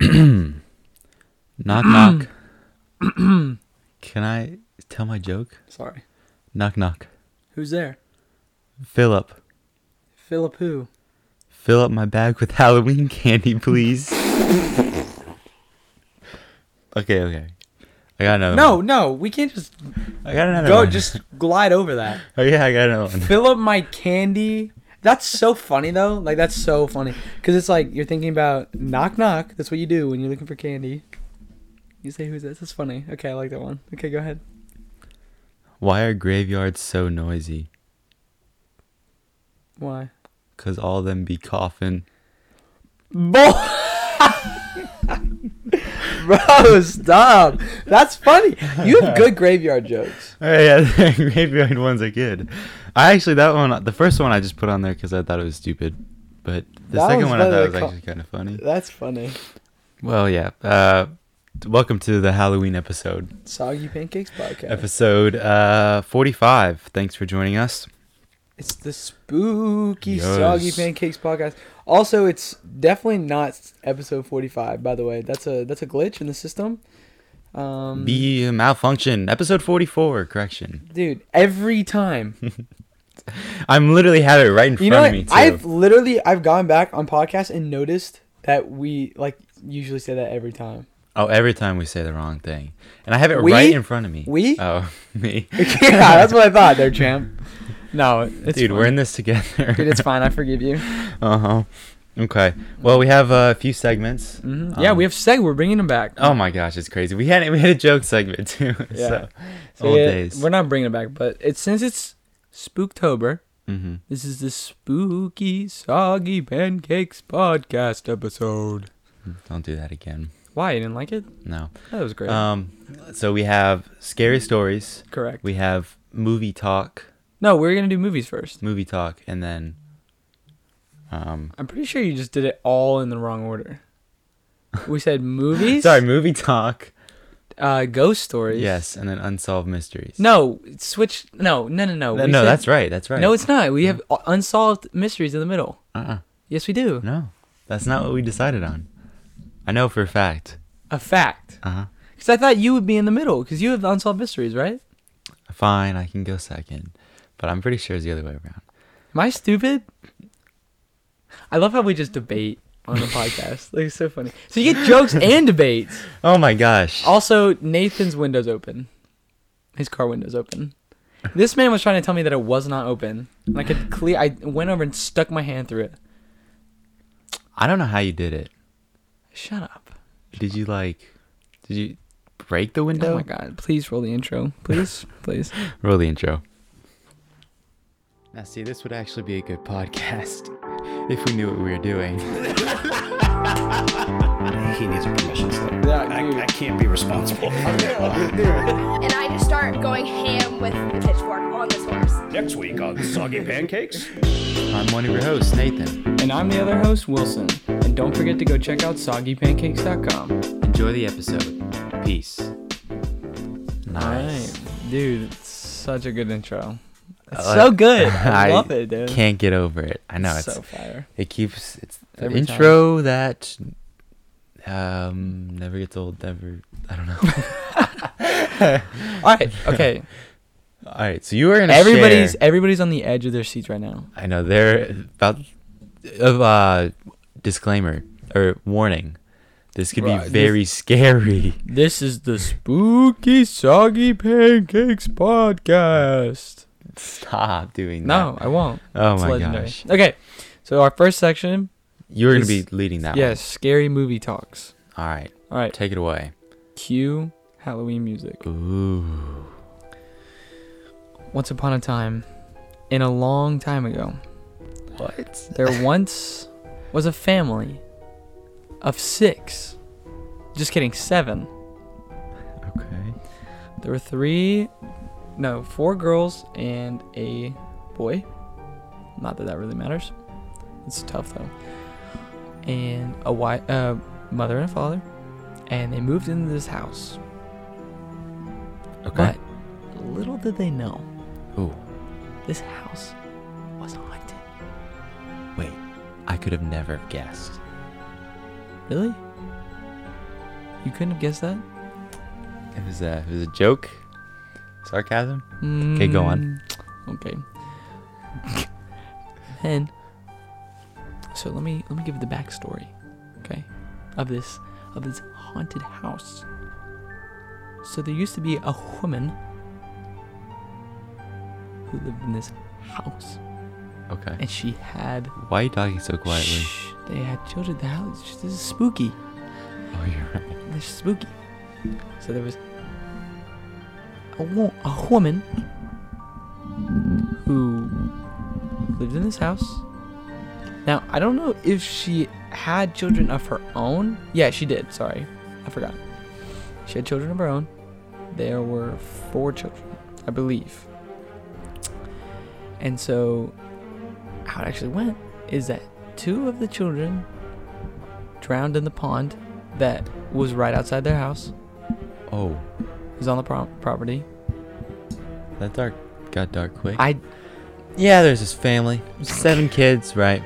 Knock, knock. Can I tell my joke? Sorry. Knock, knock. Who's there? Philip. Philip who? Fill up my bag with Halloween candy, please. Okay. I got another one. No, we can't just... I got another one. Just glide over that. Oh, yeah, I got another one. Fill up my candy... That's so funny, though. Like, that's so funny. Because it's like, you're thinking about knock, knock. That's what you do when you're looking for candy. You say, who's this? That's funny. Okay, I like that one. Okay, go ahead. Why are graveyards so noisy? Why? Because all of them be coughing. Bro, stop. That's funny. You have good graveyard jokes. All right, yeah, graveyard ones are good. I actually, that one, the first one I just put on there because I thought it was stupid. But the second one I thought was actually kind of funny. That's funny. Well, yeah. Welcome to the Halloween episode. Soggy Pancakes Podcast. Episode 45. Thanks for joining us. It's the spooky, yes. Soggy Pancakes Podcast. Also, it's definitely not episode 45, by the way. That's a glitch in the system. Be malfunction. Episode 44, correction. Dude, every time. I'm literally have it right in front of me, too. I've gone back on podcasts and noticed that we, usually say that every time. Oh, every time we say the wrong thing. And I have it right in front of me. We? Oh, me. Yeah, that's what I thought there, champ. No, it's Dude, fine. We're in this together. Dude, it's fine. I forgive you. Uh-huh. Okay. Well, we have a few segments. Mm-hmm. Yeah, we have segments. We're bringing them back. Oh, my gosh. It's crazy. We had a joke segment, too. Yeah. So old days. We're not bringing it back, but since it's Spooktober, mm-hmm. This is the Spooky Soggy Pancakes Podcast episode. Don't do that again. Why? You didn't like it? No. That was great. So we have scary stories. Correct. We have movie talk. No, we're going to do movies first. Movie talk, and then... I'm pretty sure you just did it all in the wrong order. We said movies? Sorry, movie talk. Ghost stories. Yes, and then unsolved mysteries. No, switch... No. No, that's right. No, it's not. We have unsolved mysteries in the middle. Uh-uh. Yes, we do. No, that's not what we decided on. I know for a fact. A fact? Uh-huh. Because I thought you would be in the middle, because you have the unsolved mysteries, right? Fine, I can go second. But I'm pretty sure it's the other way around. Am I stupid? I love how we just debate on the podcast. Like, it's so funny. So you get jokes and debates. Oh, my gosh. Also, Nathan's window's open. His car window's open. This man was trying to tell me that it was not open. And I went over and stuck my hand through it. I don't know how you did it. Shut up. Did you break the window? Oh, my God. Please roll the intro. Please. Roll the intro. Now, see, this would actually be a good podcast if we knew what we were doing. He needs a permission slip. I can't be responsible. And I just start going ham with the pitchfork on this horse. Next week on Soggy Pancakes. I'm one of your hosts, Nathan. And I'm the other host, Wilson. And don't forget to go check out SoggyPancakes.com. Enjoy the episode. Peace. Nice. All right. Dude, it's such a good intro. It's so good. I love it, dude. Can't get over it. I know. It's so fire. It keeps... It's an intro time. That never gets old, never... I don't know. All right. Okay. All right. So you are going to share... Everybody's on the edge of their seats right now. I know. They're about... disclaimer or warning. This could be very scary. This is the Spooky Soggy Pancakes Podcast. Stop doing that. No, I won't. Oh, it's my legendary. Gosh. Okay, so our first section. You're going to be leading that one. Yes, scary movie talks. All right. Take it away. Cue Halloween music. Ooh. Once upon a time, in a long time ago. What? There once was a family of 6. Just kidding, 7. Okay. There were 4 girls and a boy. Not that really matters. It's tough, though. And a mother and a father. And they moved into this house. Okay. But little did they know. Ooh. This house was haunted. Wait, I could have never guessed. Really? You couldn't have guessed that? It was a joke? Sarcasm? Okay, go on. Okay. Then, so let me give the backstory, okay, of this haunted house. So there used to be a woman who lived in this house. Okay. And she had... Why are you talking so quietly? They had children at the house. This is spooky. Oh, you're right. This is spooky. So there was a woman who lived in this house. Now, I don't know if she had children of her own. Yeah, she did. Sorry. I forgot. She had children of her own. There were 4 children, I believe. And so how it actually went is that 2 of the children drowned in the pond that was right outside their house. Oh. It was on the property. That got dark quick. Yeah, there's this family, 7 kids, right?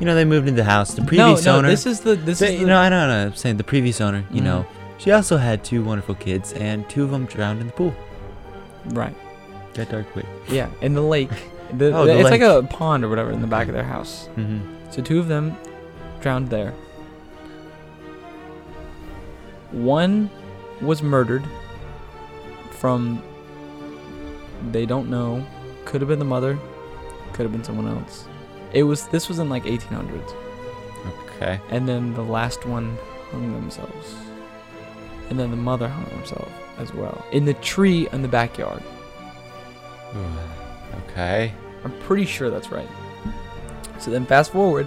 You know, they moved into the house. The previous owner. No, I'm saying the previous owner. You know, she also had 2 wonderful kids, and 2 of them drowned in the pool. Right. Got dark quick. Yeah, in the lake. It's like a pond or whatever in the back of their house. Mm-hmm. So 2 of them drowned there. 1 was murdered from, they don't know, could have been the mother, could have been someone else. This was in like 1800s. Okay. And then the last one hung themselves. And then the mother hung herself as well. In the tree in the backyard. Okay. I'm pretty sure that's right. So then fast forward,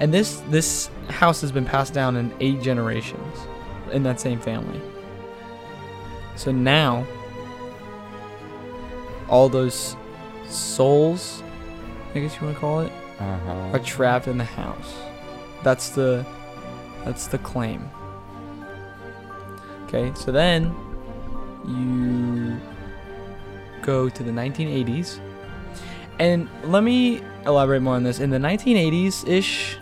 and this house has been passed down in 8 generations in that same family. So now all those souls, I guess you want to call it, are trapped in the house. That's the claim. Okay, so then you go to the 1980s. And let me elaborate more on this. In the 1980s-ish,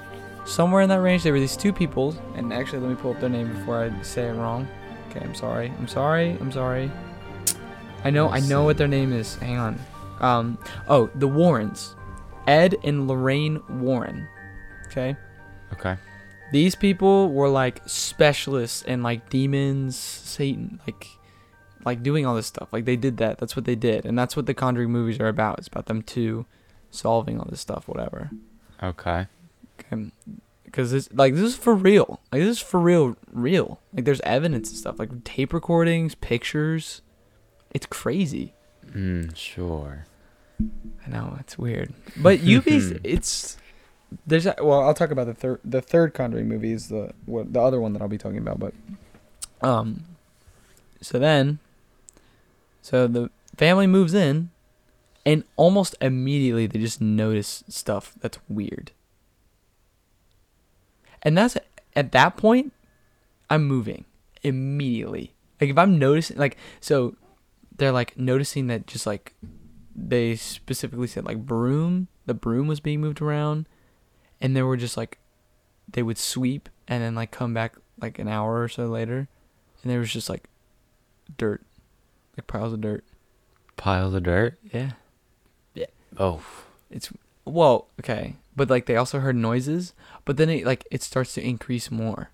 somewhere in that range, there were these 2 people. And actually, let me pull up their name before I say it wrong. Okay, I'm sorry. I know what their name is. Hang on. The Warrens. Ed and Lorraine Warren. Okay. These people were like specialists in like demons, Satan, like doing all this stuff. Like they did that. That's what they did. And that's what the Conjuring movies are about. It's about them too solving all this stuff, whatever. Okay. Because this is for real. Like there's evidence and stuff, like tape recordings, pictures. It's crazy. Sure. I know, it's weird. But you guys, I'll talk about the third Conjuring movie is the other one that I'll be talking about, but so the family moves in, and almost immediately they just notice stuff that's weird. And that's at that point, I'm moving immediately. Like if I'm noticing, like, so they're like noticing that just like they specifically said like the broom was being moved around, and there were just like, they would sweep and then like come back like an hour or so later, and there was just like dirt, like piles of dirt. Yeah. Oh, it's, well, okay, but like they also heard noises, but then it like it starts to increase more.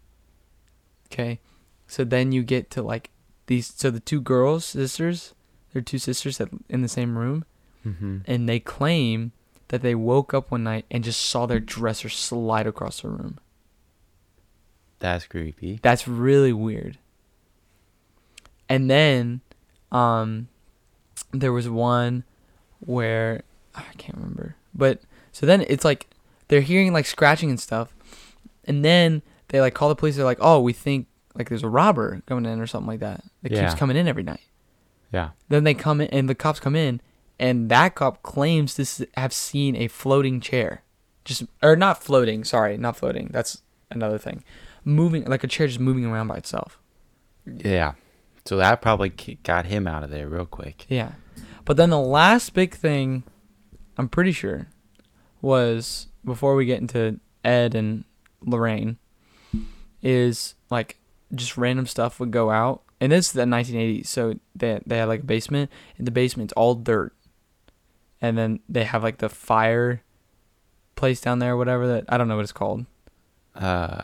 Okay, so then you get to like these, so the 2 girls, sisters, there are 2 sisters that in the same room, and they claim that they woke up one night and just saw their dresser slide across the room. That's creepy. That's really weird. And then there was one where, I can't remember. But so then it's like they're hearing like scratching and stuff. And then they like call the police. They're like, oh, we think like there's a robber coming in or something like that. That keeps coming in every night. Yeah. Then they come in, and the cops come in, and that cop claims to have seen a floating chair, not floating. That's another thing. Moving, like a chair just moving around by itself. Yeah. So that probably got him out of there real quick. Yeah. But then the last big thing, I'm pretty sure, was before we get into Ed and Lorraine, is like just random stuff would go out. And this is the 1980s, so they had like a basement, and the basement's all dirt. And then they have like the fire place down there or whatever that, I don't know what it's called. A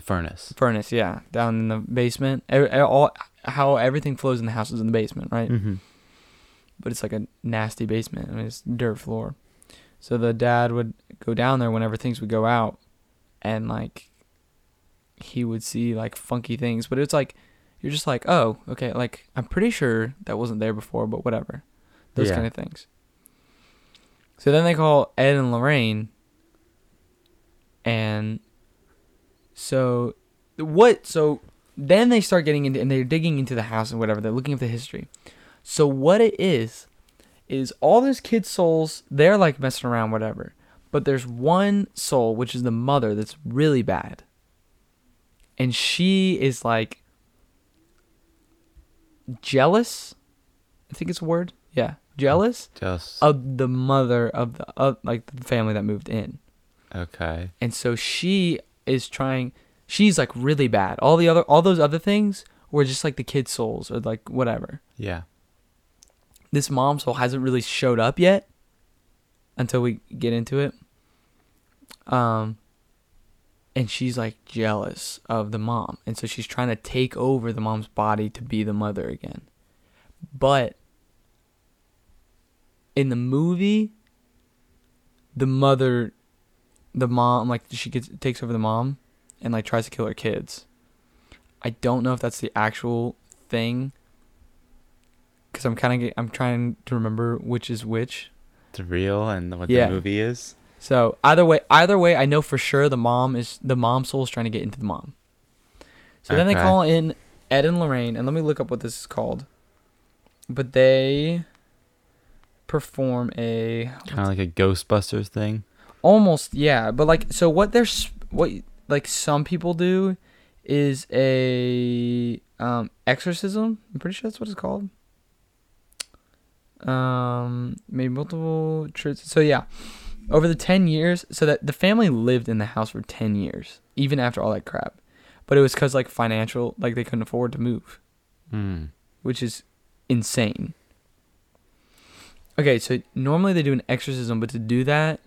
furnace. Furnace, yeah. Down in the basement. How everything flows in the house is in the basement, right? Mm-hmm. But it's like a nasty basement. I mean, it's dirt floor. So the dad would go down there whenever things would go out, and like he would see like funky things. But it's like, you're just like, oh, okay, like I'm pretty sure that wasn't there before, but whatever. Those kind of things. So then they call Ed and Lorraine, and so then they start getting into, and they're digging into the house and whatever. They're looking up the history. So what it is all those kids' souls, they're like messing around, whatever. But there's one soul, which is the mother, that's really bad. And she is like jealous, I think it's a word. Yeah, jealous. Jealous. Of the mother of the family that moved in. Okay. And so she is trying, she's like really bad. All those other things were just like the kids' souls or like whatever. Yeah. This mom soul hasn't really showed up yet until we get into it. And she's like jealous of the mom. And so she's trying to take over the mom's body to be the mother again. But in the movie, the mom, like she takes over the mom and like tries to kill her kids. I don't know if that's the actual thing. Because I'm trying to remember which is which. The real and what the movie is. So either way, I know for sure the mom soul's trying to get into the mom. So then they call in Ed and Lorraine, and let me look up what this is called. But they perform a kind of like a Ghostbusters thing. Almost, yeah. But like, so what like some people do is a exorcism. I'm pretty sure that's what it's called. Maybe multiple trips. So yeah, over the 10 years, so that the family lived in the house for 10 years, even after all that crap. But it was because like financial, like they couldn't afford to move, which is insane. Okay, so normally they do an exorcism, but to do that,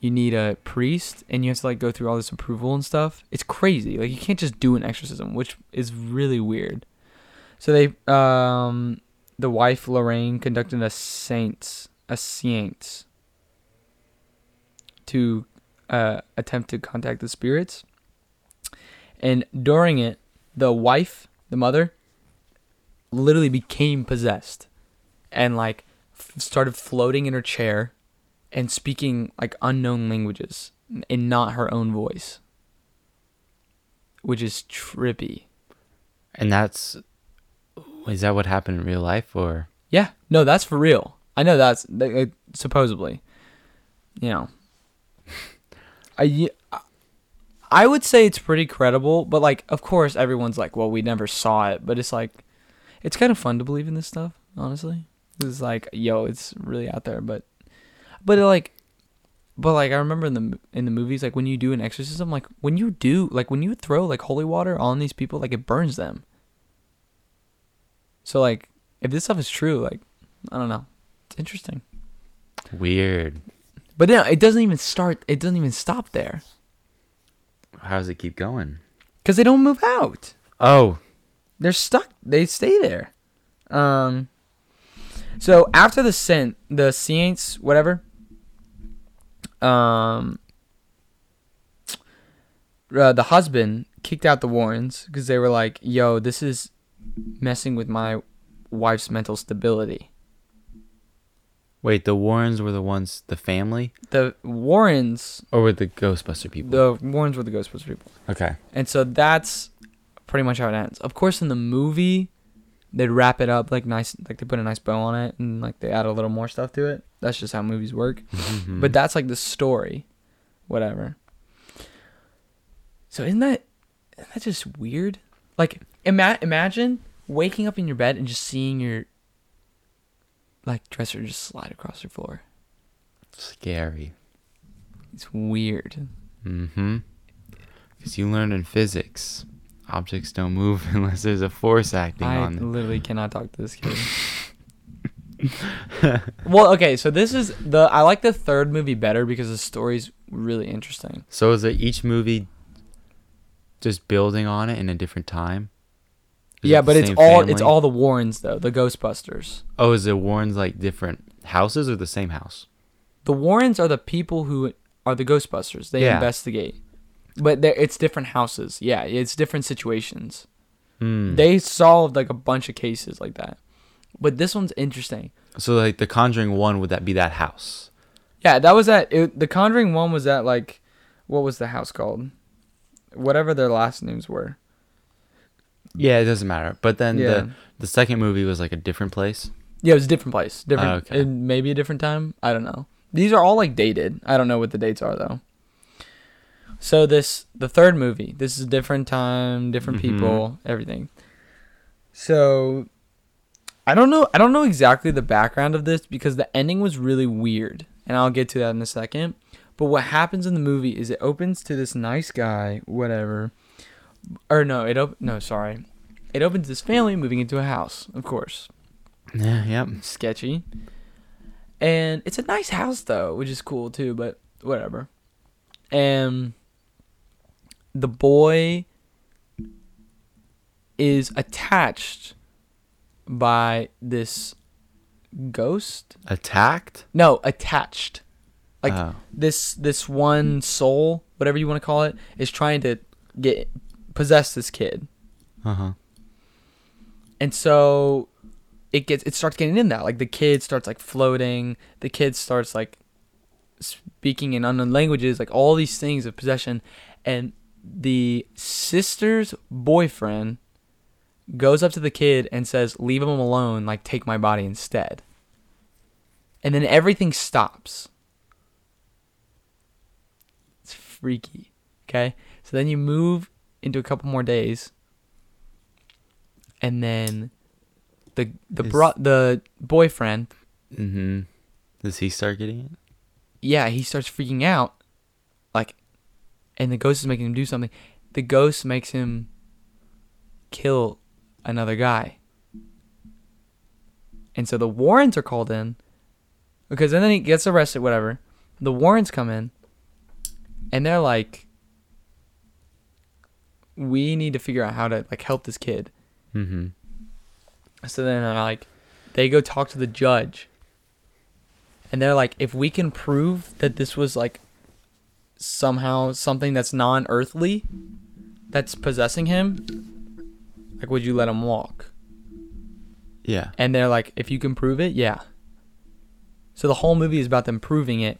you need a priest, and you have to like go through all this approval and stuff. It's crazy. Like you can't just do an exorcism, which is really weird. So they the wife, Lorraine, conducted a seance to attempt to contact the spirits. And during it, the wife, the mother, literally became possessed and like started floating in her chair and speaking like unknown languages in not her own voice, which is trippy. And that's... Is that what happened in real life, or? Yeah. No, that's for real. I know that's supposedly, you know. I would say it's pretty credible, but like, of course, everyone's like, well, we never saw it, but it's like, it's kind of fun to believe in this stuff, honestly. It's like, yo, it's really out there, but I remember in the movies, like when you do an exorcism, like when you throw like holy water on these people, like it burns them. So, like, if this stuff is true, like, I don't know. It's interesting. Weird. But no, it doesn't even stop there. How does it keep going? Because they don't move out. Oh. They're stuck. They stay there. So, after the seance, whatever, the husband kicked out the Warrens because they were like, yo, this is messing with my wife's mental stability. Wait, the Warrens were the ones, the family? The Warrens... Or were the Ghostbuster people? The Warrens were the Ghostbuster people. Okay. And so that's pretty much how it ends. Of course, in the movie, they'd wrap it up like nice, like they put a nice bow on it, and like they add a little more stuff to it. That's just how movies work. Mm-hmm. But that's like the story. Whatever. So isn't that just weird? Like... Imagine waking up in your bed and just seeing your like dresser just slide across your floor. Scary. It's weird. Mm-hmm. Because you learned in physics, objects don't move unless there's a force acting on them. I literally cannot talk to this kid. Well, okay, so this is the... I like the third movie better because the story's really interesting. So is it each movie just building on it in a different time? Is yeah, it but it's all the Warrens, though, the Ghostbusters. Oh, is the Warrens like different houses or the same house? The Warrens are the people who are the Ghostbusters. They investigate. But it's different houses. Yeah, it's different situations. Mm. They solved like a bunch of cases like that. But this one's interesting. So like The Conjuring 1, would that be that house? Yeah, that was that. The Conjuring 1 was that like, what was the house called? Whatever their last names were. Yeah, it doesn't matter. But then the second movie was like a different place? Yeah, it was a different place. Different, okay. Maybe a different time. I don't know. These are all like dated. I don't know what the dates are though. So the third movie, this is a different time, different people, everything. So I don't know exactly the background of this because the ending was really weird, and I'll get to that in a second. But what happens in the movie is it opens to this nice guy, whatever. Or no, It opens to this family moving into a house, of course. Yeah, yep. Sketchy. And it's a nice house though, which is cool too, but whatever. And the boy is attached by this ghost. Attacked? No, attached. Like this one soul, whatever you want to call it, is trying to possess this kid. Uh-huh. And so it starts getting in that. Like the kid starts like floating. The kid starts like speaking in unknown languages, like all these things of possession. And the sister's boyfriend goes up to the kid and says, "Leave him alone, like take my body instead." And then everything stops. It's freaky. Okay? So then you move into a couple more days. And then the boyfriend. Mm-hmm. Does he start getting it? Yeah, he starts freaking out, like, and the ghost is making him do something. The ghost makes him kill another guy. And so the Warrens are called in, because then he gets arrested, whatever. The Warrens come in, and they're like, we need to figure out how to, like, help this kid. Mm-hmm. So then, like, they go talk to the judge. And they're like, if we can prove that this was like somehow something that's non-earthly that's possessing him, like, would you let him walk? Yeah. And they're like, if you can prove it, yeah. So the whole movie is about them proving it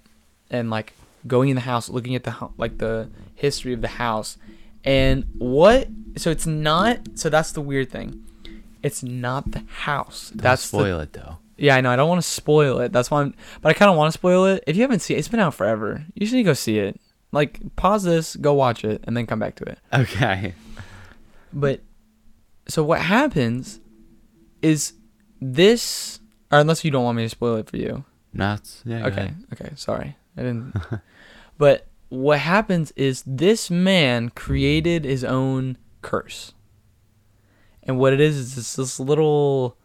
and like going in the house, looking at the history of the house. And so that's the weird thing. It's not the house. Don't spoil it though. Yeah, I know. I don't want to spoil it. That's why but I kind of want to spoil it. If you haven't seen it, it's been out forever. You should go see it. Like, pause this, go watch it, and then come back to it. Okay. But, so what happens is this, or unless you don't want me to spoil it for you. Nuts. Yeah. Okay, sorry. I didn't. But what happens is this man created his own curse. And what it is it's this little,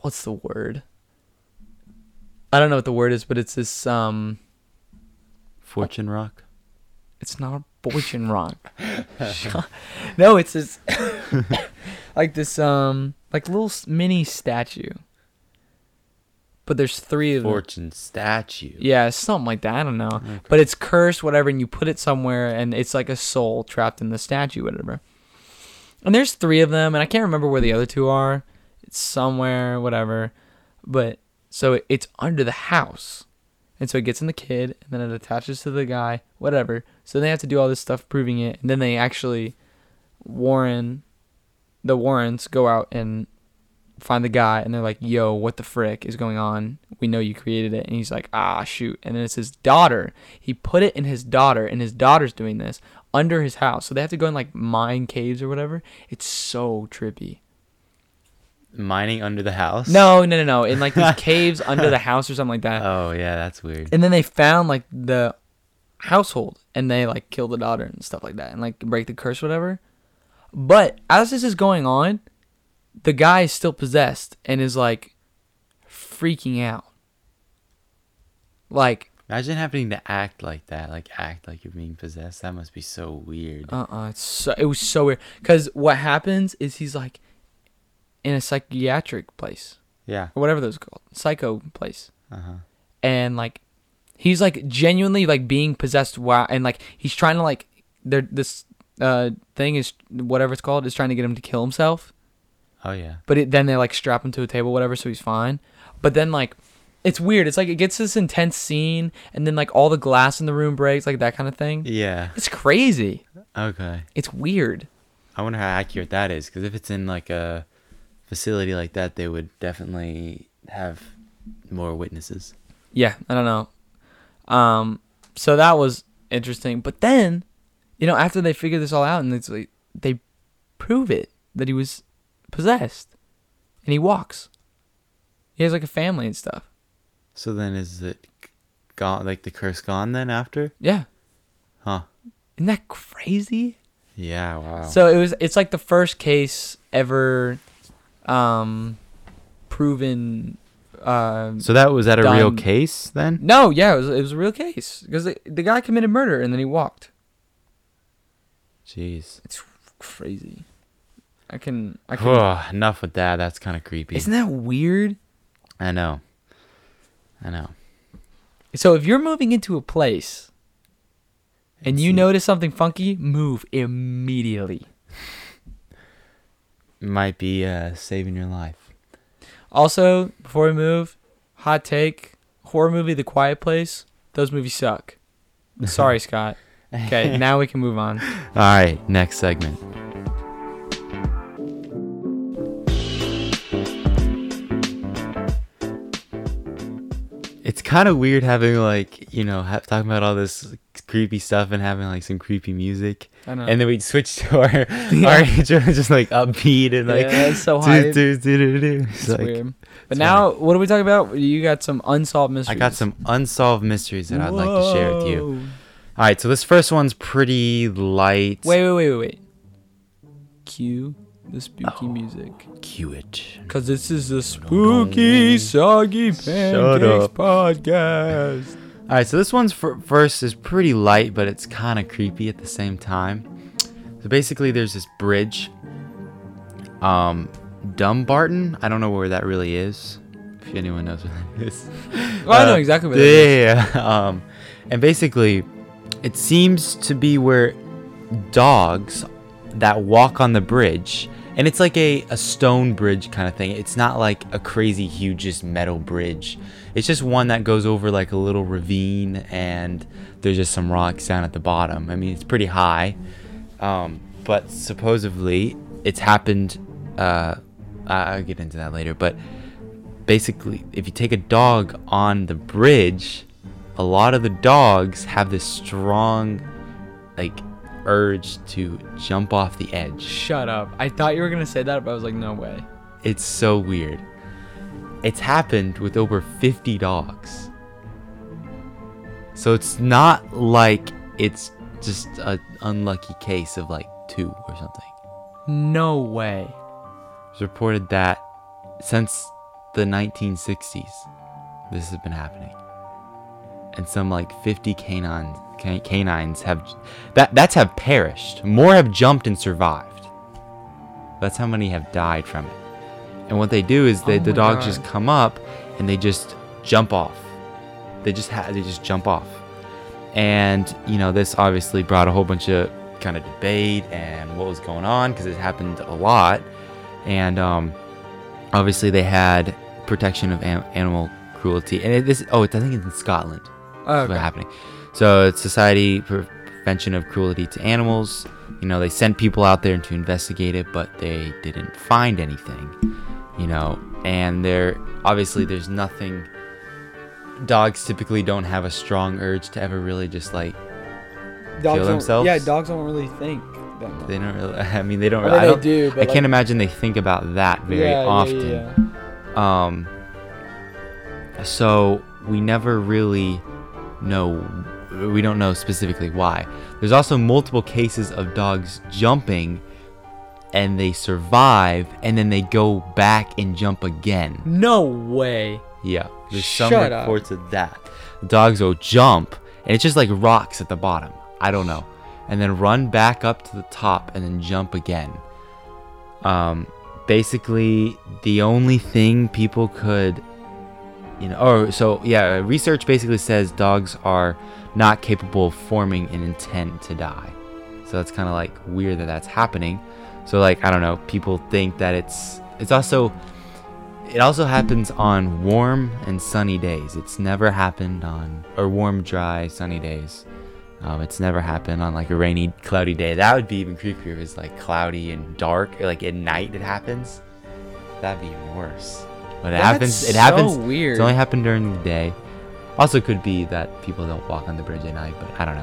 what's the word? I don't know what the word is, but it's this fortune rock. It's not a fortune rock. No, it's this like this like little mini statue. But there's three of them. Fortune statue. Yeah, something like that. I don't know. Okay. But it's cursed, whatever, and you put it somewhere, and it's like a soul trapped in the statue, whatever. And there's three of them, and I can't remember where the other two are. It's somewhere, whatever. But so it's under the house. And so it gets in the kid, and then it attaches to the guy, whatever. So they have to do all this stuff proving it. And then they actually, the Warrens go out and find the guy. And they're like, yo, what the frick is going on? We know you created it. And he's like, shoot. And then it's his daughter. He put it in his daughter, and his daughter's doing this under his house. So they have to go in like mine caves or whatever. It's so trippy. Mining under the house? No. In like these caves under the house or something like that. Oh yeah, that's weird. And then they found like the household, and they like kill the daughter and stuff like that, and like break the curse, whatever. But as this is going on, the guy is still possessed and is like freaking out. Like, imagine having to act like that, like act like you're being possessed. That must be so weird. It was so weird. Because what happens is he's like in a psychiatric place. Yeah. Or whatever those are called. Psycho place. Uh-huh. And like he's like genuinely like being possessed while, and like he's trying to like, this thing is, whatever it's called, is trying to get him to kill himself. Oh yeah. But then they like strap him to a table, whatever, so he's fine. But then like, it's weird. It's like it gets this intense scene, and then like all the glass in the room breaks, like that kind of thing. Yeah. It's crazy. Okay. It's weird. I wonder how accurate that is, because if it's in like a facility like that, they would definitely have more witnesses. Yeah, I don't know. So that was interesting. But then, you know, after they figure this all out, and it's like they prove it that he was possessed, and he walks. He has like a family and stuff. So then is it gone, like the curse gone then after? Yeah. Huh. Isn't that crazy? Yeah, wow. So it's like the first case ever proven. So that was that a real case then? No, yeah, it was a real case. Because the guy committed murder and then he walked. Jeez. It's crazy. I can enough with that. That's kind of creepy. Isn't that weird? I know. So if you're moving into a place and you notice something funky, move immediately. Might be saving your life. Also, before we move, hot take, horror movie The Quiet Place, those movies suck. Sorry, Scott. Okay, now we can move on. All right, next segment. It's kind of weird having, like, you know, talking about all this creepy stuff and having, like, some creepy music. I know. And then we'd switch to our intro, just, like, upbeat and, like... Yeah, it's so high. It's like, weird. But now, funny. What are we talking about? You got some unsolved mysteries. I got some unsolved mysteries that I'd like to share with you. All right, so this first one's pretty light. Wait. Cue the spooky music. Cue it. Because this is the spooky, soggy pancakes podcast. All right, so this one's first is pretty light, but it's kind of creepy at the same time. So basically, there's this bridge. Dumbarton. I don't know where that really is. If anyone knows where that is. Well, I know exactly where that is. Yeah. And basically, it seems to be where dogs that walk on the bridge, and it's like a stone bridge kind of thing. It's not like a crazy huge just metal bridge. It's just one that goes over like a little ravine, and there's just some rocks down at the bottom. I mean, it's pretty high, but supposedly it's happened. I'll get into that later, but basically if you take a dog on the bridge, a lot of the dogs have this strong like urge to jump off the edge. Shut up. I thought you were gonna say that, but I was like, no way. It's so weird. It's happened with over 50 dogs. So it's not like it's just an unlucky case of like 2 or something. No way. It's reported that since the 1960s, this has been happening. And some like 50 canines have have perished. More have jumped and survived. That's how many have died from it. And what they do is the dogs just come up and they just jump off. They just jump off. And you know, this obviously brought a whole bunch of kind of debate and what was going on, because it happened a lot. And obviously they had protection of animal cruelty. And I think it's in Scotland. Oh, okay. What's happening? So it's Society for Prevention of Cruelty to Animals. You know, they sent people out there to investigate it, but they didn't find anything, you know. And there's nothing. Dogs typically don't have a strong urge to ever really just like kill themselves. Yeah, dogs don't really think that much. They don't really. I mean, they don't. Really, I don't, do, but I can't imagine they think about that very often. Yeah. So we never really know. We don't know specifically why. There's also multiple cases of dogs jumping and they survive, and then they go back and jump again. No way. Yeah. There's some reports of that. Dogs will jump, and it's just like rocks at the bottom. I don't know. And then run back up to the top and then jump again. Basically, the only thing people could... research basically says dogs are not capable of forming an intent to die. So that's kind of like weird that that's happening. So like, I don't know, people think that it also happens on warm and sunny days. It's never happened on, or warm, dry, sunny days. It's never happened on like a rainy, cloudy day. That would be even creepier if it's like cloudy and dark, or like at night it happens. That'd be even worse. But it happens. Weird. It's only happened during the day. Also could be that people don't walk on the bridge at night, but I don't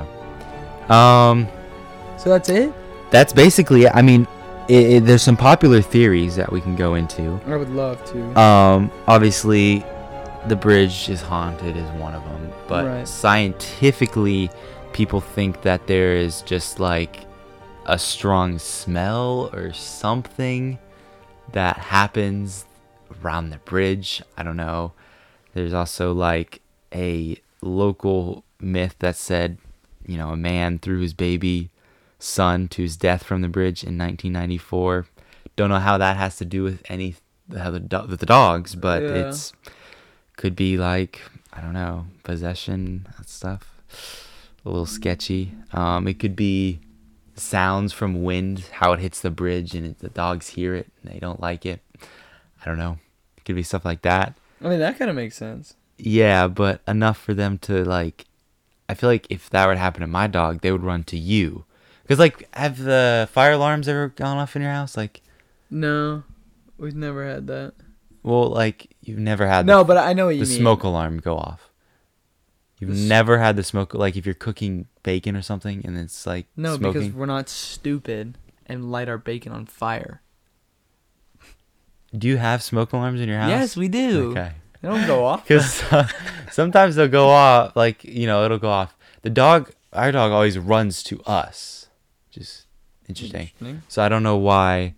know. So that's it? That's basically it. I mean, there's some popular theories that we can go into. I would love to. Obviously, the bridge is haunted is one of them. But Scientifically, people think that there is just like a strong smell or something that happens around the bridge. I don't know. There's also like a local myth that said, you know, a man threw his baby son to his death from the bridge in 1994. Don't know how that has to do with the dogs, but It's could be like, I don't know, possession and stuff. A little sketchy. It could be sounds from wind, how it hits the bridge, and the dogs hear it and they don't like it. I don't know. It could be stuff like that. I mean, that kind of makes sense. Yeah, but enough for them to like. I feel like if that would happen to my dog, they would run to you. Because, like, have the fire alarms ever gone off in your house? Like, no, we've never had that. Well, like, you've never had but I know what you mean. The smoke alarm go off. You've never had the smoke, like, if you're cooking bacon or something and it's like smoking. Because we're not stupid and light our bacon on fire. Do you have smoke alarms in your house? Yes, we do. Okay. They don't go off. Because sometimes they'll go off, like, you know, it'll go off. Our dog always runs to us. Just interesting. So I don't know why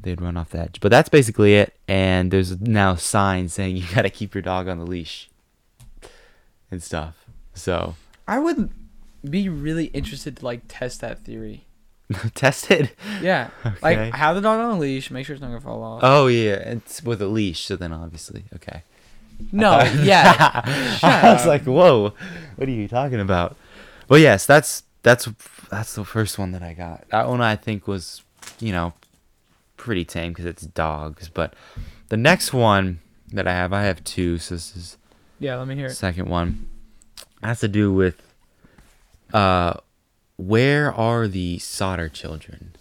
they'd run off the edge. But that's basically it. And there's now signs saying you got to keep your dog on the leash and stuff. So I would be really interested to, like, test that theory. Test it? Yeah. Okay. Like, have the dog on a leash. Make sure it's not going to fall off. Oh, yeah. It's with a leash, so then obviously. Okay. No, yeah. I was like, whoa. What are you talking about? Well, yes, that's the first one that I got. That one I think was, you know, pretty tame because it's dogs. But the next one that I have two, so this is... Yeah, let me hear it. Second one. It has to do with... where are the Sodder children?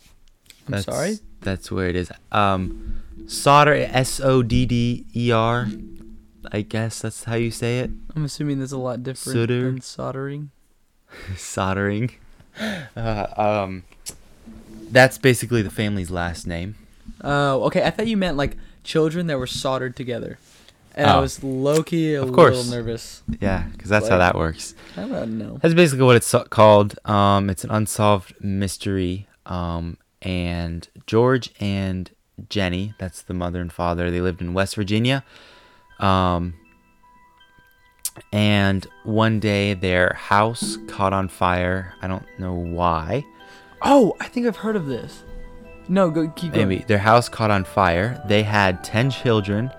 Sorry? That's where it is. Sodder, S-O-D-D-E-R. I guess that's how you say it. I'm assuming there's a lot different than soldering. Soldering. That's basically the family's last name. Oh, okay. I thought you meant like children that were soldered together. And I was low-key little nervous. Yeah, because that's how that works. I don't know. That's basically what it's called. It's an unsolved mystery. And George and Jenny, that's the mother and father, they lived in West Virginia. And one day their house caught on fire. I don't know why. Oh, I think I've heard of this. No, keep going. Maybe. Their house caught on fire. They had 10 children.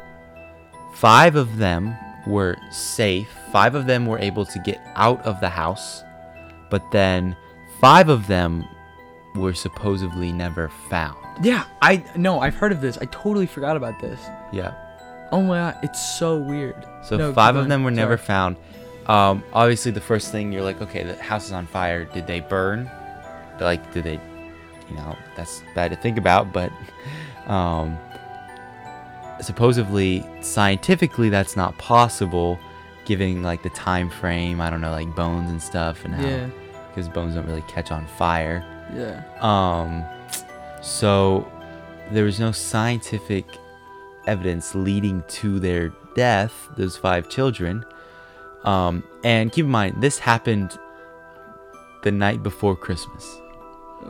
5 of them were safe. 5 of them were able to get out of the house, but then 5 of them were supposedly never found. Yeah, I've heard of this. I totally forgot about this. Yeah. Oh my God, it's so weird. So 5 of them were never found. Obviously, the first thing you're like, okay, the house is on fire. Did they burn? Like, did they? You know, that's bad to think about, but. Supposedly, scientifically, that's not possible, given like the time frame. I don't know, like bones and stuff, and because bones don't really catch on fire. Yeah. So there was no scientific evidence leading to their death. Those 5 children. And keep in mind, this happened the night before Christmas.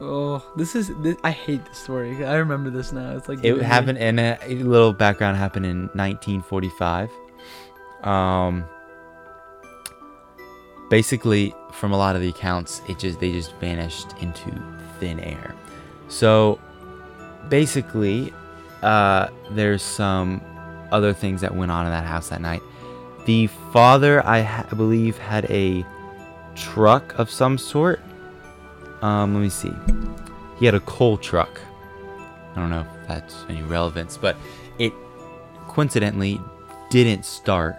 Oh, this is I hate this story. I remember this now. It's like it happened in a little background. Happened in 1945. Basically, from a lot of the accounts, they just vanished into thin air. So, basically, there's some other things that went on in that house that night. The father, I believe, had a truck of some sort. Let me see. He had a coal truck. I don't know if that's any relevance, but it coincidentally didn't start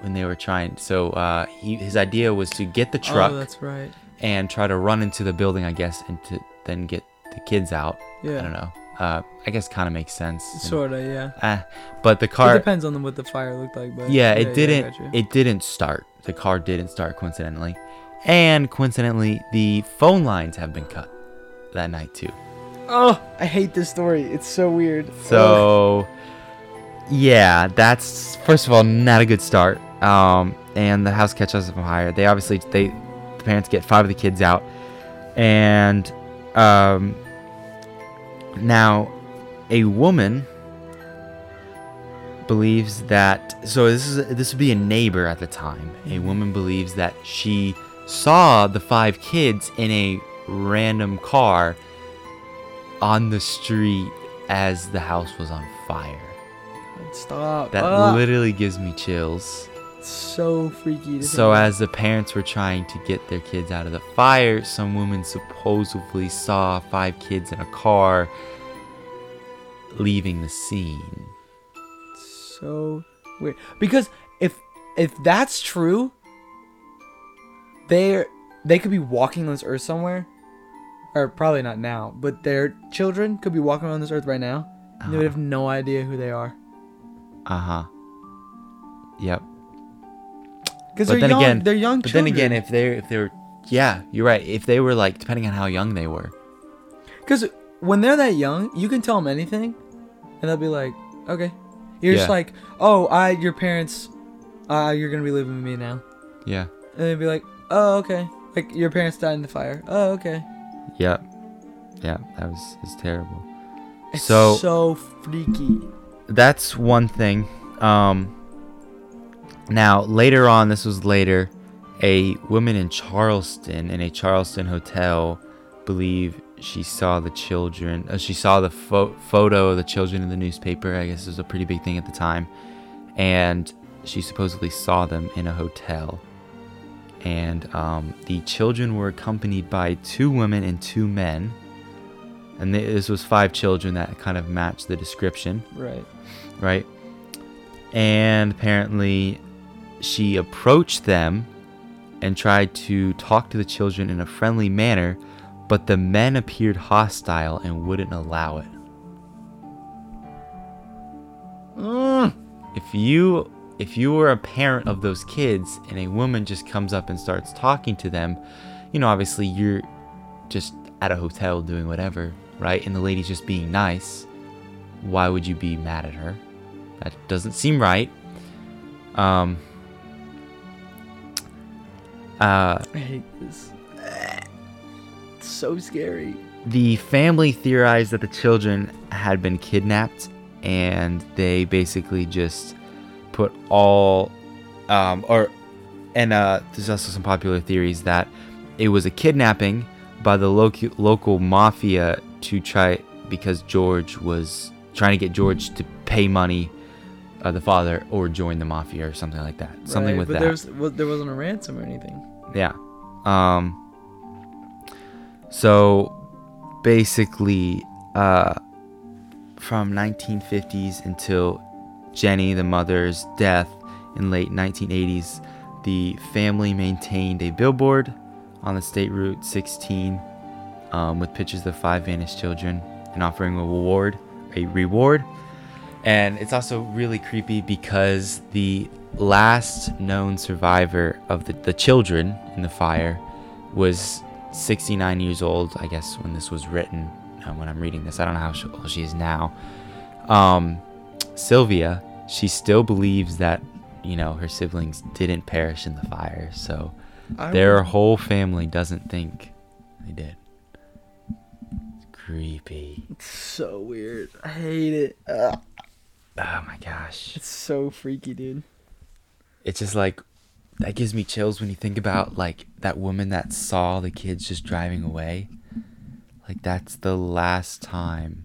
when they were trying. So his idea was to get the truck. Oh, that's right. And try to run into the building, I guess, and to then get the kids out. Yeah. I don't know. I guess kind of makes sense. Sorta, yeah. But the car. It depends on what the fire looked like, but yeah, it didn't start. The car didn't start coincidentally. And coincidentally, the phone lines have been cut that night too. Oh, I hate this story. It's so weird. So, yeah, that's first of all not a good start. And the house catches up on fire. They obviously the parents get 5 of the kids out, and now a woman believes that. So this would be a neighbor at the time. A woman believes that she saw the 5 kids in a random car on the street as the house was on fire. Stop. That literally gives me chills. So freaky. So as the parents were trying to get their kids out of the fire, some woman supposedly saw 5 kids in a car leaving the scene. So weird. Because if that's true, they could be walking on this earth somewhere, or probably not now, but their children could be walking on this earth right now, and they would have no idea who they are. Uh-huh. Yep. Because they're young children. But then again, if they were, you're right. If they were like, depending on how young they were. Because when they're that young, you can tell them anything, and they'll be like, okay. You're just like, oh, your parents, you're gonna be living with me now. Yeah. And they'd be like, oh, okay. Like, your parents died in the fire. Oh, okay. Yep. Yeah, that was terrible. It's so freaky. That's one thing. Now, later on, a woman in a Charleston hotel, believe she saw the children. She saw the photo of the children in the newspaper. I guess it was a pretty big thing at the time. And she supposedly saw them in a hotel. And the children were accompanied by 2 women and 2 men. And this was 5 children that kind of matched the description. Right. And apparently she approached them and tried to talk to the children in a friendly manner, but the men appeared hostile and wouldn't allow it. If you were a parent of those kids and a woman just comes up and starts talking to them, you know, obviously you're just at a hotel doing whatever, right? And the lady's just being nice. Why would you be mad at her? That doesn't seem right. I hate this. It's so scary. The family theorized that the children had been kidnapped, and they basically just put all, there's also some popular theories that it was a kidnapping by the local mafia because George was trying to get George to pay money, the father, or join the mafia or something like that. Right, something with but that. There wasn't a ransom or anything. Yeah. So basically, from 1950s until Jenny, the mother's death in late 1980s, the family maintained a billboard on the state route 16 with pictures of 5 vanished children and offering a reward. And it's also really creepy because the last known survivor of the children in the fire was 69 years old, I guess, when this was written. When I'm reading this, I don't know how old she is now. Sylvia, she still believes that, you know, her siblings didn't perish in the fire, so their whole family doesn't think they did. creepy. It's so weird. I hate it. Ugh. Oh my gosh. It's so freaky, dude. It's just like, that gives me chills when you think about like that woman that saw the kids just driving away. Like that's the last time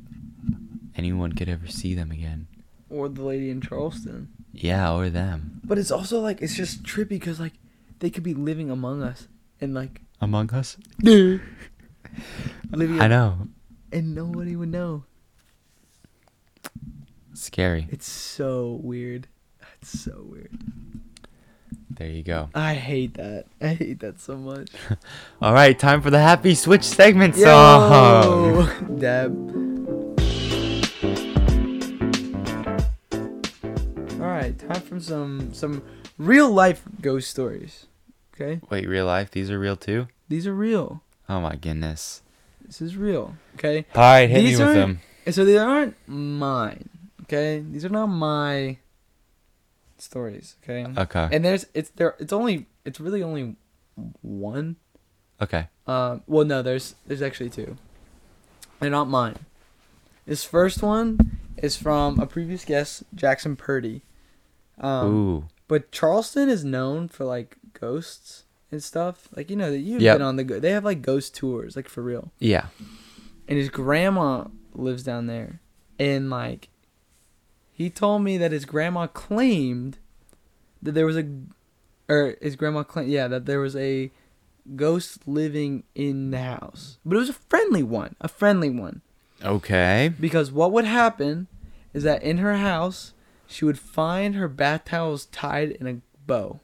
anyone could ever see them again. Or the lady in Charleston. Yeah, or them. But it's also like, it's just trippy because like they could be living among us and like. Among us? I know. And nobody would know. Scary. It's so weird. It's so weird. There you go. I hate that. I hate that so much. All right, time for the Happy Switch segment song. Dab. All right, time for some real life ghost stories. Okay. Wait, real life? These are real too? These are real. Oh my goodness. This is real. Okay. All right, hit me with them. So they aren't mine. Okay, these are not my stories. Okay. And it's really only one. Okay. Well, no, there's actually two. They're not mine. This first one is from a previous guest, Jackson Purdy. Ooh. But Charleston is known for like ghosts and stuff. Like you know that you've been on they have like ghost tours, like for real. Yeah. And his grandma lives down there, and like. He told me that his grandma claimed that there was a ghost living in the house. But it was a friendly one. Okay. Because what would happen is that in her house, she would find her bath towels tied in a bow.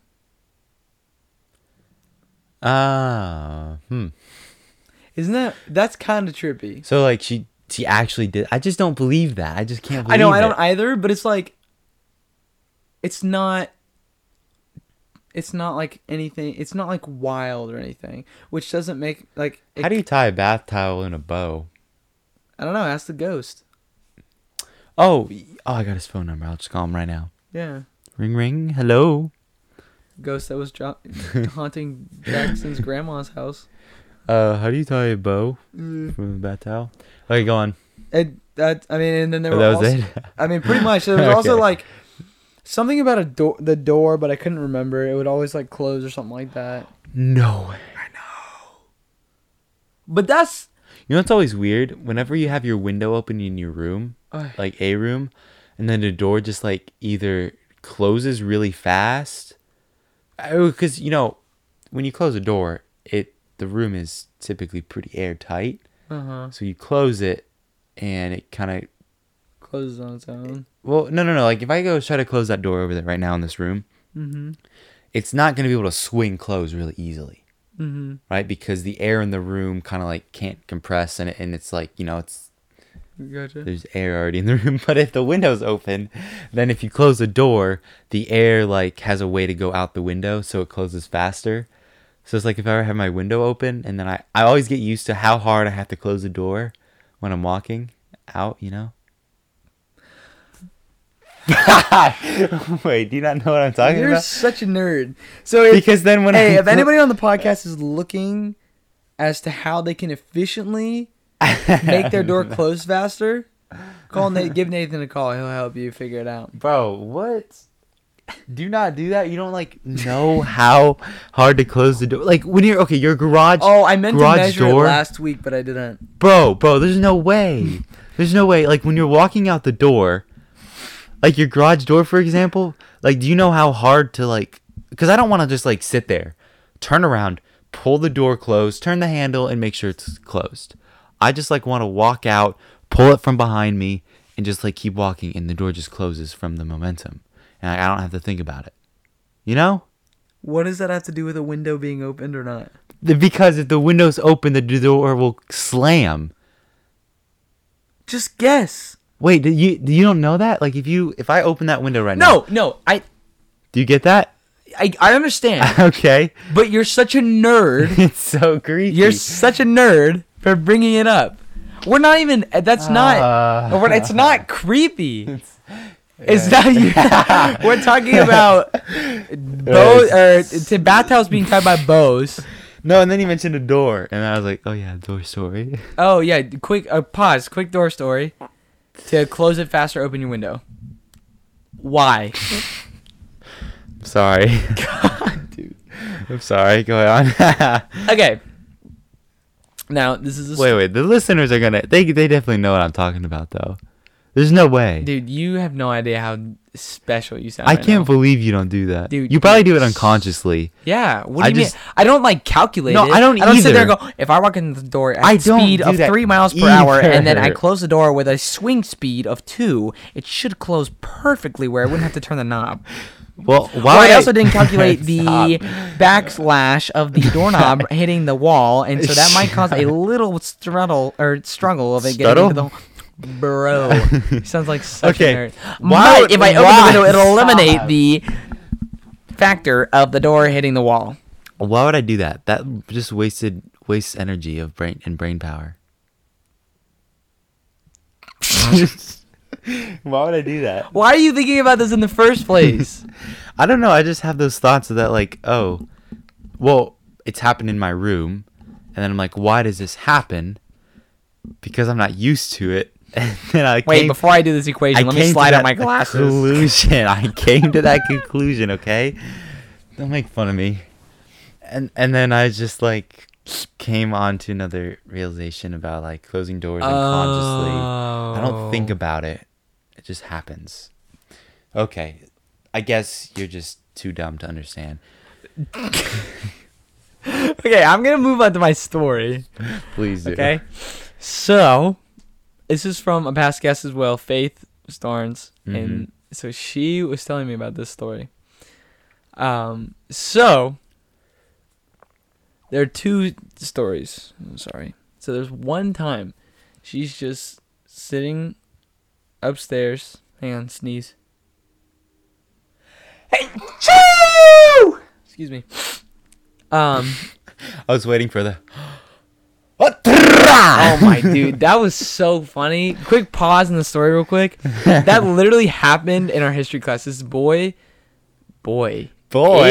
Isn't that's kind of trippy. So like she actually did. I just don't believe that. I just can't believe it. I don't either, but it's like, it's not like anything. It's not like wild or anything, which doesn't make like. How do you tie a bath towel in a bow? I don't know. Ask the ghost. Oh, I got his phone number. I'll just call him right now. Yeah. Ring, ring. Hello. Ghost that was haunting Jackson's grandma's house. How do you tie a bow from a bath towel? Okay, go on. Pretty much. There was also like something about the door, but I couldn't remember. It would always like close or something like that. No way. I know. But that's. You know, it's always weird whenever you have your window open in your room, like a room, and then the door just like either closes really fast. Because you know, when you close a door, the room is typically pretty airtight. Uh-huh. So you close it and it kind of closes on its own. Well, no. Like if I go try to close that door over there right now in this room, mm-hmm. It's not going to be able to swing close really easily. Mm-hmm. Right? Because the air in the room kind of like can't compress and it's like, you know, it's gotcha. There's air already in the room. But if the window's open, then if you close the door, the air like has a way to go out the window. So it closes faster. So it's like if I ever have my window open and then I always get used to how hard I have to close the door when I'm walking out, you know? Wait, do you not know what I'm talking about? You're such a nerd. So because then when if anybody on the podcast is looking as to how they can efficiently make their door close faster, give Nathan a call. He'll help you figure it out. Bro, what? Do not do that. You don't like know how hard to close the door. Like when you're your garage. Oh, I meant to measure it last week, but I didn't. Bro, there's no way. Like when you're walking out the door, like your garage door, for example. Like, do you know how hard to like? Because I don't want to just like sit there, turn around, pull the door closed, turn the handle, and make sure it's closed. I just like want to walk out, pull it from behind me, and just like keep walking, and the door just closes from the momentum. And I don't have to think about it. You know? What does that have to do with a window being opened or not? Because if the window's open, the door will slam. Just guess. Wait, you don't know that? Like if I open that window right now. No, I. Do you get that? I understand. Okay. But you're such a nerd. It's so creepy. You're such a nerd for bringing it up. We're not even. It's not creepy. It's not. Yeah. We're talking about bows, bath towels being tied by bows, No, and then he mentioned a door, and I was like, oh yeah, door story. Oh yeah, quick pause, quick door story. To close it faster, open your window. Why? Sorry. God, dude. I'm sorry. Go on. Okay. Now, this is... Wait. The listeners are going to... They definitely know what I'm talking about, though. There's no way. Dude, you have no idea how special you sound. I can't believe you don't do that. Dude, you probably do it unconsciously. Yeah. What do you mean? I don't, like, calculate it. No, I don't either. I don't sit there and go, if I walk in the door at a speed of 3 miles per hour and then I close the door with a swing speed of 2, it should close perfectly where I wouldn't have to turn the knob. Well, I also didn't calculate the backslash of the doorknob hitting the wall, and so that might cause a little struggle of it getting into the... Bro, sounds like such a nerd. Why? If I open the window, it'll eliminate the factor of the door hitting the wall. Why would I do that? That just wastes energy of brain power. Why would I do that? Why are you thinking about this in the first place? I don't know. I just have those thoughts of that, like, oh, well, it's happened in my room. And then I'm like, why does this happen? Because I'm not used to it. And then before I do this equation, let me slide out my glasses. I came to that conclusion, okay? Don't make fun of me. And then I just, like, came on to another realization about, like, closing doors unconsciously. I don't think about it. It just happens. Okay. I guess you're just too dumb to understand. Okay, I'm going to move on to my story. Please do. Okay? So, this is from a past guest as well, Faith Starnes. Mm-hmm. And so she was telling me about this story. So, there are two stories. I'm sorry. So, there's one time she's just sitting upstairs. Hang on, sneeze. Hey, choo! Excuse me. I was waiting for the... Oh my dude, that was so funny. Quick pause in the story real quick. That literally happened in our history class. This boy. Ew, what?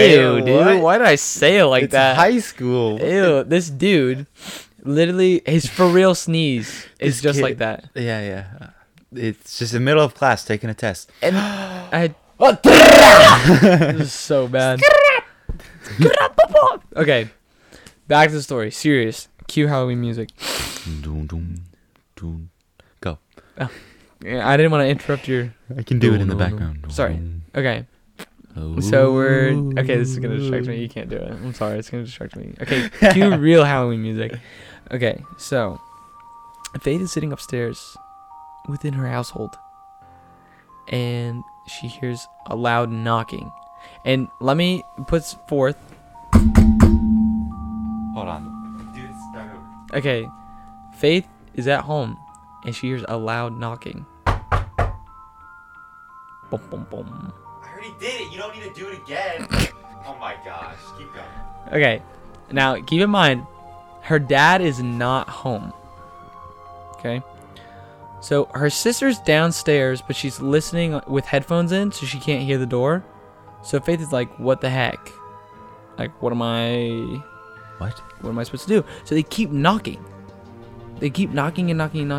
Dude. Why did I say it like that? It's high school. Ew, this dude literally his for real sneeze is just kid, like that. Yeah. It's just in the middle of class taking a test. And I had this is so bad. Okay. Back to the story. Serious. Cue Halloween music. Go. Oh, I didn't want to interrupt your... I can do it in the background. Sorry. Okay. So we're... Okay, this is going to distract me. You can't do it. I'm sorry. It's going to distract me. Okay, cue real Halloween music. Okay, so... Faith is sitting upstairs within her household. And she hears a loud knocking. And let me put forth... Hold on. Okay, Faith is at home, and she hears a loud knocking. Boom, boom, boom. I already did it. You don't need to do it again. Oh, my gosh. Keep going. Okay, now, keep in mind, her dad is not home. Okay? So, her sister's downstairs, but she's listening with headphones in, so she can't hear the door. So, Faith is like, what the heck? Like, what am I... What am I supposed to do? So they keep knocking. They keep knocking. Bum. I get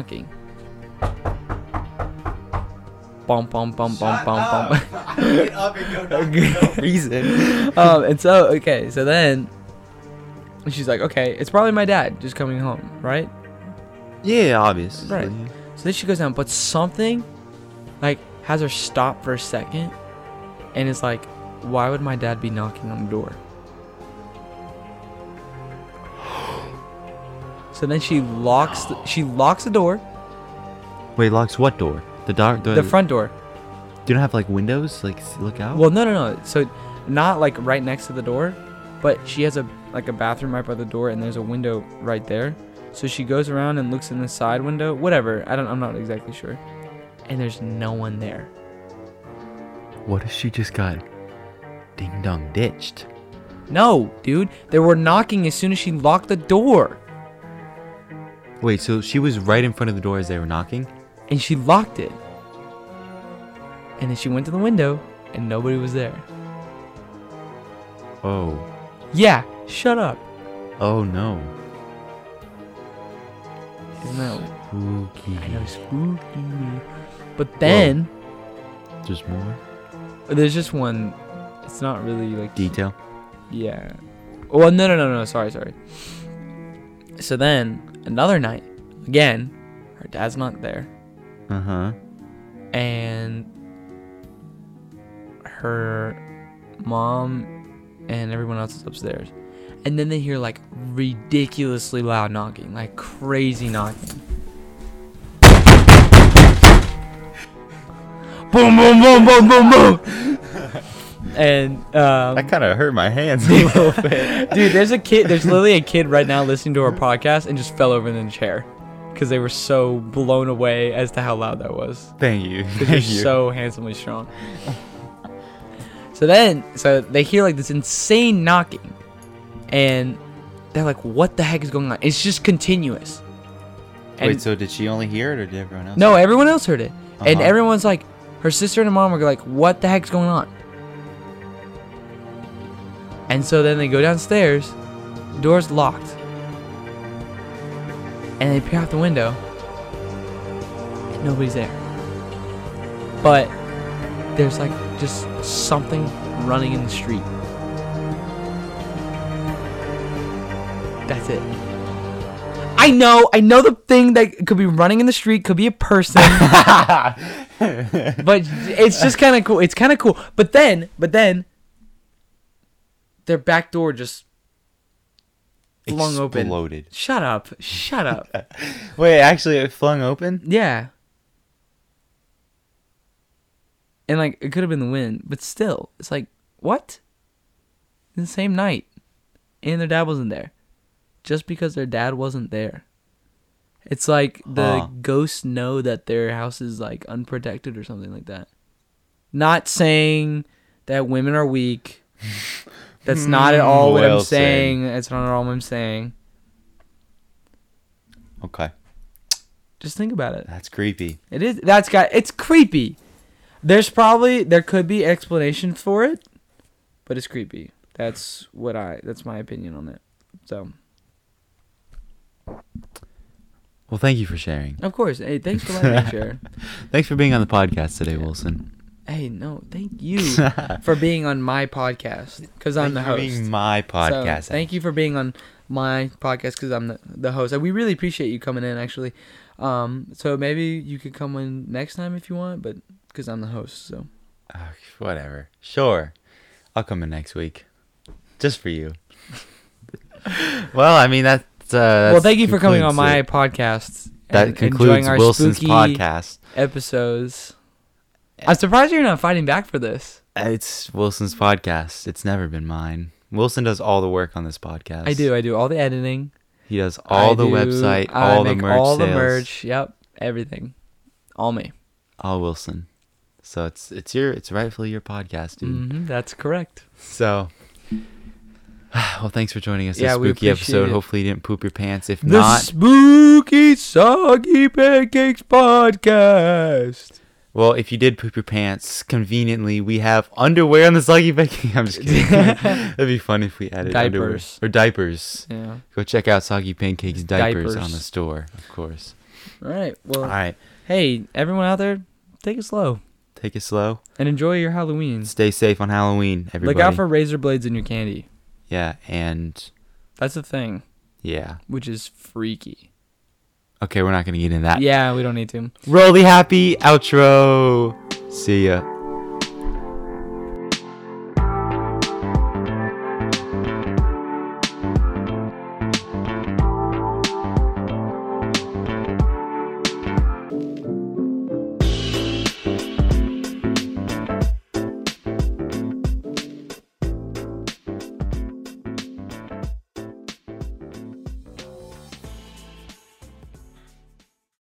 up and go knock for no reason. So then she's like, okay, it's probably my dad just coming home, right? Yeah, obviously. Right. So then she goes down, but something like has her stop for a second and it's like, why would my dad be knocking on the door? So then she locks the door. Wait, locks what door? The front door. Do you not have like windows? Like look out? Well, no. So not like right next to the door, but she has a bathroom right by the door and there's a window right there. So she goes around and looks in the side window, whatever. I'm not exactly sure. And there's no one there. What if she just got ding dong ditched? No, dude. They were knocking as soon as she locked the door. Wait, so she was right in front of the door as they were knocking? And she locked it. And then she went to the window, and nobody was there. Oh. Yeah, shut up. Oh no. Isn't that spooky? I know, spooky. But then whoa. There's more? There's just one. It's not really like detail. Yeah. Well, no. Sorry. So then another night, again, her dad's not there. Uh-huh. And her mom and everyone else is upstairs. And then they hear like ridiculously loud knocking, like crazy knocking. Boom, boom, boom, boom, boom, boom. And that kind of hurt my hands a little bit. Dude, there's literally a kid right now listening to our podcast and just fell over in the chair because they were so blown away as to how loud that was. Thank you. Because you're so handsomely strong. So they hear like this insane knocking. And they're like, what the heck is going on? It's just continuous. And wait, so did she only hear it or did everyone else? No, everyone else heard it. Uh-huh. And everyone's like, her sister and her mom were like, what the heck's going on? And so then they go downstairs, the door's locked. And they peer out the window, and nobody's there. But there's like just something running in the street. That's it. I know the thing that could be running in the street, could be a person. But it's just kind of cool. It's kind of cool. But then their back door just flung open. Exploded. Shut up. Wait, actually it flung open? Yeah. And like it could have been the wind, but still, it's like, what? In the same night. And their dad wasn't there. Just because their dad wasn't there. It's like the ghosts know that their house is like unprotected or something like that. Not saying that women are weak. That's not at all what I'm saying. That's not at all what I'm saying. Okay. Just think about it. That's creepy. It is. It's creepy. There could be explanation for it, but it's creepy. That's my opinion on it. So. Well, thank you for sharing. Of course. Hey, thanks for letting me share. Thanks for being on the podcast today, Wilson. Hey, no, thank you for being on my podcast because I'm the host. Thank you for being on my podcast because I'm the host. We really appreciate you coming in, actually. So maybe you could come in next time if you want, but because I'm the host, so. Whatever. Sure. I'll come in next week. Just for you. Well, I mean, well, thank you for coming on my podcast. That concludes our Wilson's podcast episodes. I'm surprised you're not fighting back for this. It's Wilson's podcast. It's never been mine. Wilson does all the work on this podcast. I do all the editing. He does all the website, all the merch, all the merch. Yep, everything, all me, all Wilson. So it's rightfully your podcast, dude. Mm-hmm, that's correct. So. Well, thanks for joining us this spooky episode. It. Hopefully you didn't poop your pants. If not... The Spooky Soggy Pancakes Podcast. Well, if you did poop your pants, conveniently, we have underwear on the Soggy Pancakes. I'm just kidding. That'd be fun if we added diapers. Underwear. Or diapers. Yeah. Go check out Soggy Pancakes diapers on the store, of course. All right. Well, hey, everyone out there, take it slow. And enjoy your Halloween. Stay safe on Halloween, everybody. Look out for razor blades in your candy. Yeah, and... That's the thing. Yeah. Which is freaky. Okay, we're not going to get into that. Yeah, we don't need to. Roll the happy outro. See ya.